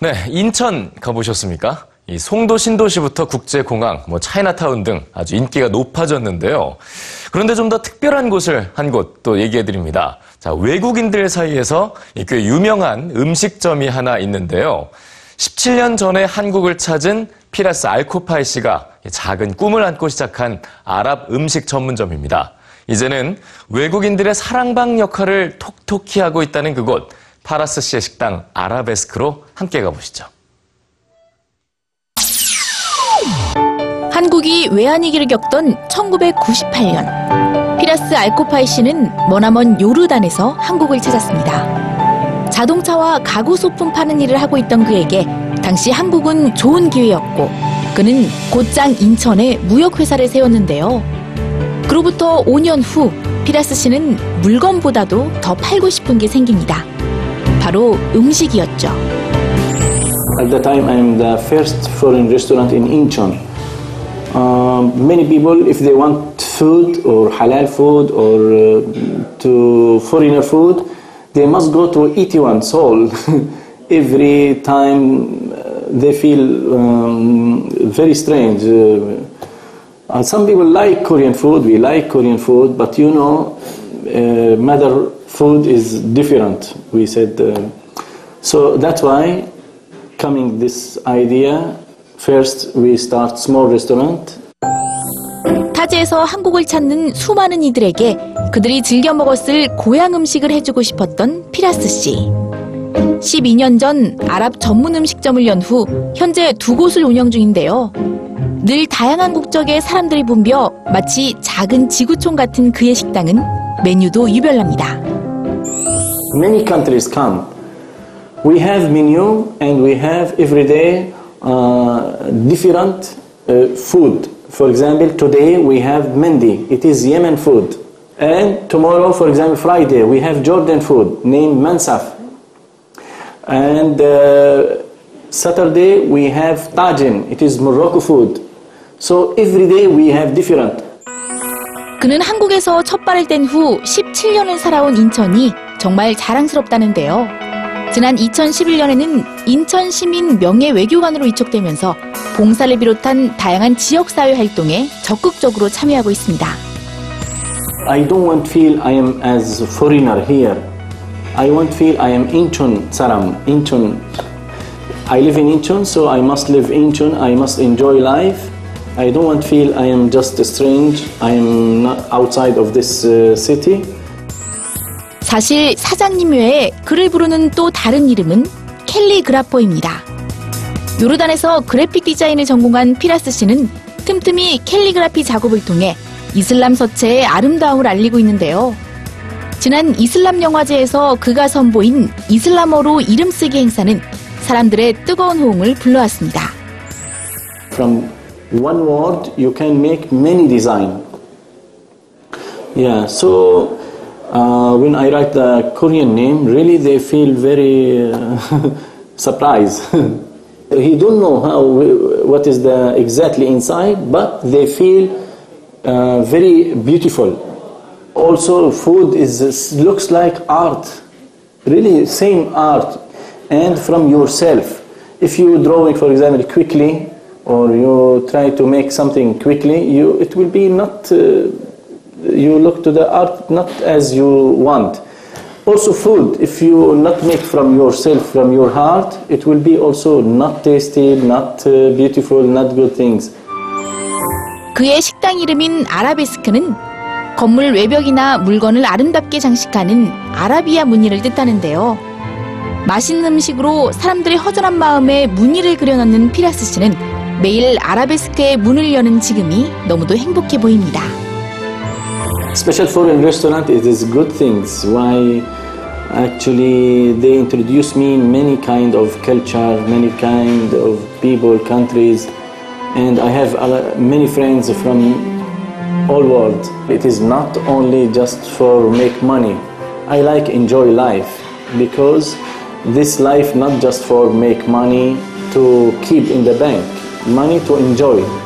네, 인천 가보셨습니까? 이 송도 신도시부터 국제공항, 차이나타운 등 아주 인기가 높아졌는데요. 그런데 좀 더 특별한 곳을 한 곳 또 얘기해드립니다. 자, 외국인들 사이에서 꽤 유명한 음식점이 하나 있는데요. 17년 전에 한국을 찾은 피라스 알코파이 씨가 작은 꿈을 안고 시작한 아랍 음식 전문점입니다. 이제는 외국인들의 사랑방 역할을 톡톡히 하고 있다는 그곳, 파라스 씨의 식당 아라베스크로 함께 가보시죠. 한국이 외환위기를 겪던 1998년, 피라스 알코파이 씨는 머나먼 요르단에서 한국을 찾았습니다. 자동차와 가구 소품 파는 일을 하고 있던 그에게 당시 한국은 좋은 기회였고, 그는 곧장 인천에 무역회사를 세웠는데요. 그로부터 5년 후 피라스 씨는 물건보다도 더 팔고 싶은 게 생깁니다. 바로 음식이었죠. At the time, I'm the first foreign restaurant in Incheon. Many people, if they want food or halal food or to foreigner food, they must go to Etwan Seoul. Every time they feel very strange. And some people like Korean food. We like Korean food, but you know, mother food is different. We said so. That's why coming this idea. First, we start small restaurant. 타지에서 한국을 찾는 수많은 이들에게 그들이 즐겨 먹었을 고향 음식을 해주고 싶었던 피라스 씨. 12년 전 아랍 전문 음식점을 연 후 현재 두 곳을 운영 중인데요. 늘 다양한 국적의 사람들이 붐벼 마치 작은 지구촌 같은 그의 식당은 메뉴도 유별납니다. Many countries come. We have menu and we have every day. Different food. For example, today we have Mendi. It is Yemen food. And tomorrow, for example, Friday, we have Jordan food named Mansaf. And Saturday we have Tajin. It is Morocco food. So every day we have different. 그는 한국에서 첫 발을 뗀 후 17년을 살아온 인천이 정말 자랑스럽다는데요. 지난 2011년에는 인천시민 명예외교관으로 이촉되면서 봉사를 비롯한 다양한 지역사회 활동에 적극적으로 참여하고 있습니다. I don't want to feel I am as foreigner here. I want to feel I am Incheon 사람. Incheon. I live in Incheon, so I must live Incheon. I must enjoy life. I don't want to feel I am just a strange. I am not outside of this city. 사실 사장님 외에 그를 부르는 또 다른 이름은 캘리그라퍼입니다. 요르단에서 그래픽 디자인을 전공한 피라스 씨는 틈틈이 캘리그라피 작업을 통해 이슬람 서체의 아름다움을 알리고 있는데요. 지난 이슬람 영화제에서 그가 선보인 이슬람어로 이름 쓰기 행사는 사람들의 뜨거운 호응을 불러왔습니다. From one word you can make many design. Yeah, so when I write the Korean name, really they feel very surprised. He don't know what is the exactly inside, but they feel very beautiful. Also, food looks like art, really same art, and from yourself. If you draw it, for example, quickly, or you try to make something quickly, it will be not. You look to the art not as you want. Also food, if you not make from yourself, from your heart, it will be also not tasty, not beautiful, not good things. 그의 식당 이름인 아라베스크는 건물 외벽이나 물건을 아름답게 장식하는 아라비아 무늬를 뜻하는데요. 맛있는 음식으로 사람들의 허전한 마음에 무늬를 그려넣는 피라스 씨는 매일 아라베스크의 문을 여는 지금이 너무도 행복해 보입니다. Special foreign restaurant, it is good things. Why? Actually, they introduce me many kind of culture, many kind of people, countries, and I have many friends from all world. It is not only just for make money. I like enjoy life because this life not just for make money to keep in the bank, money to enjoy.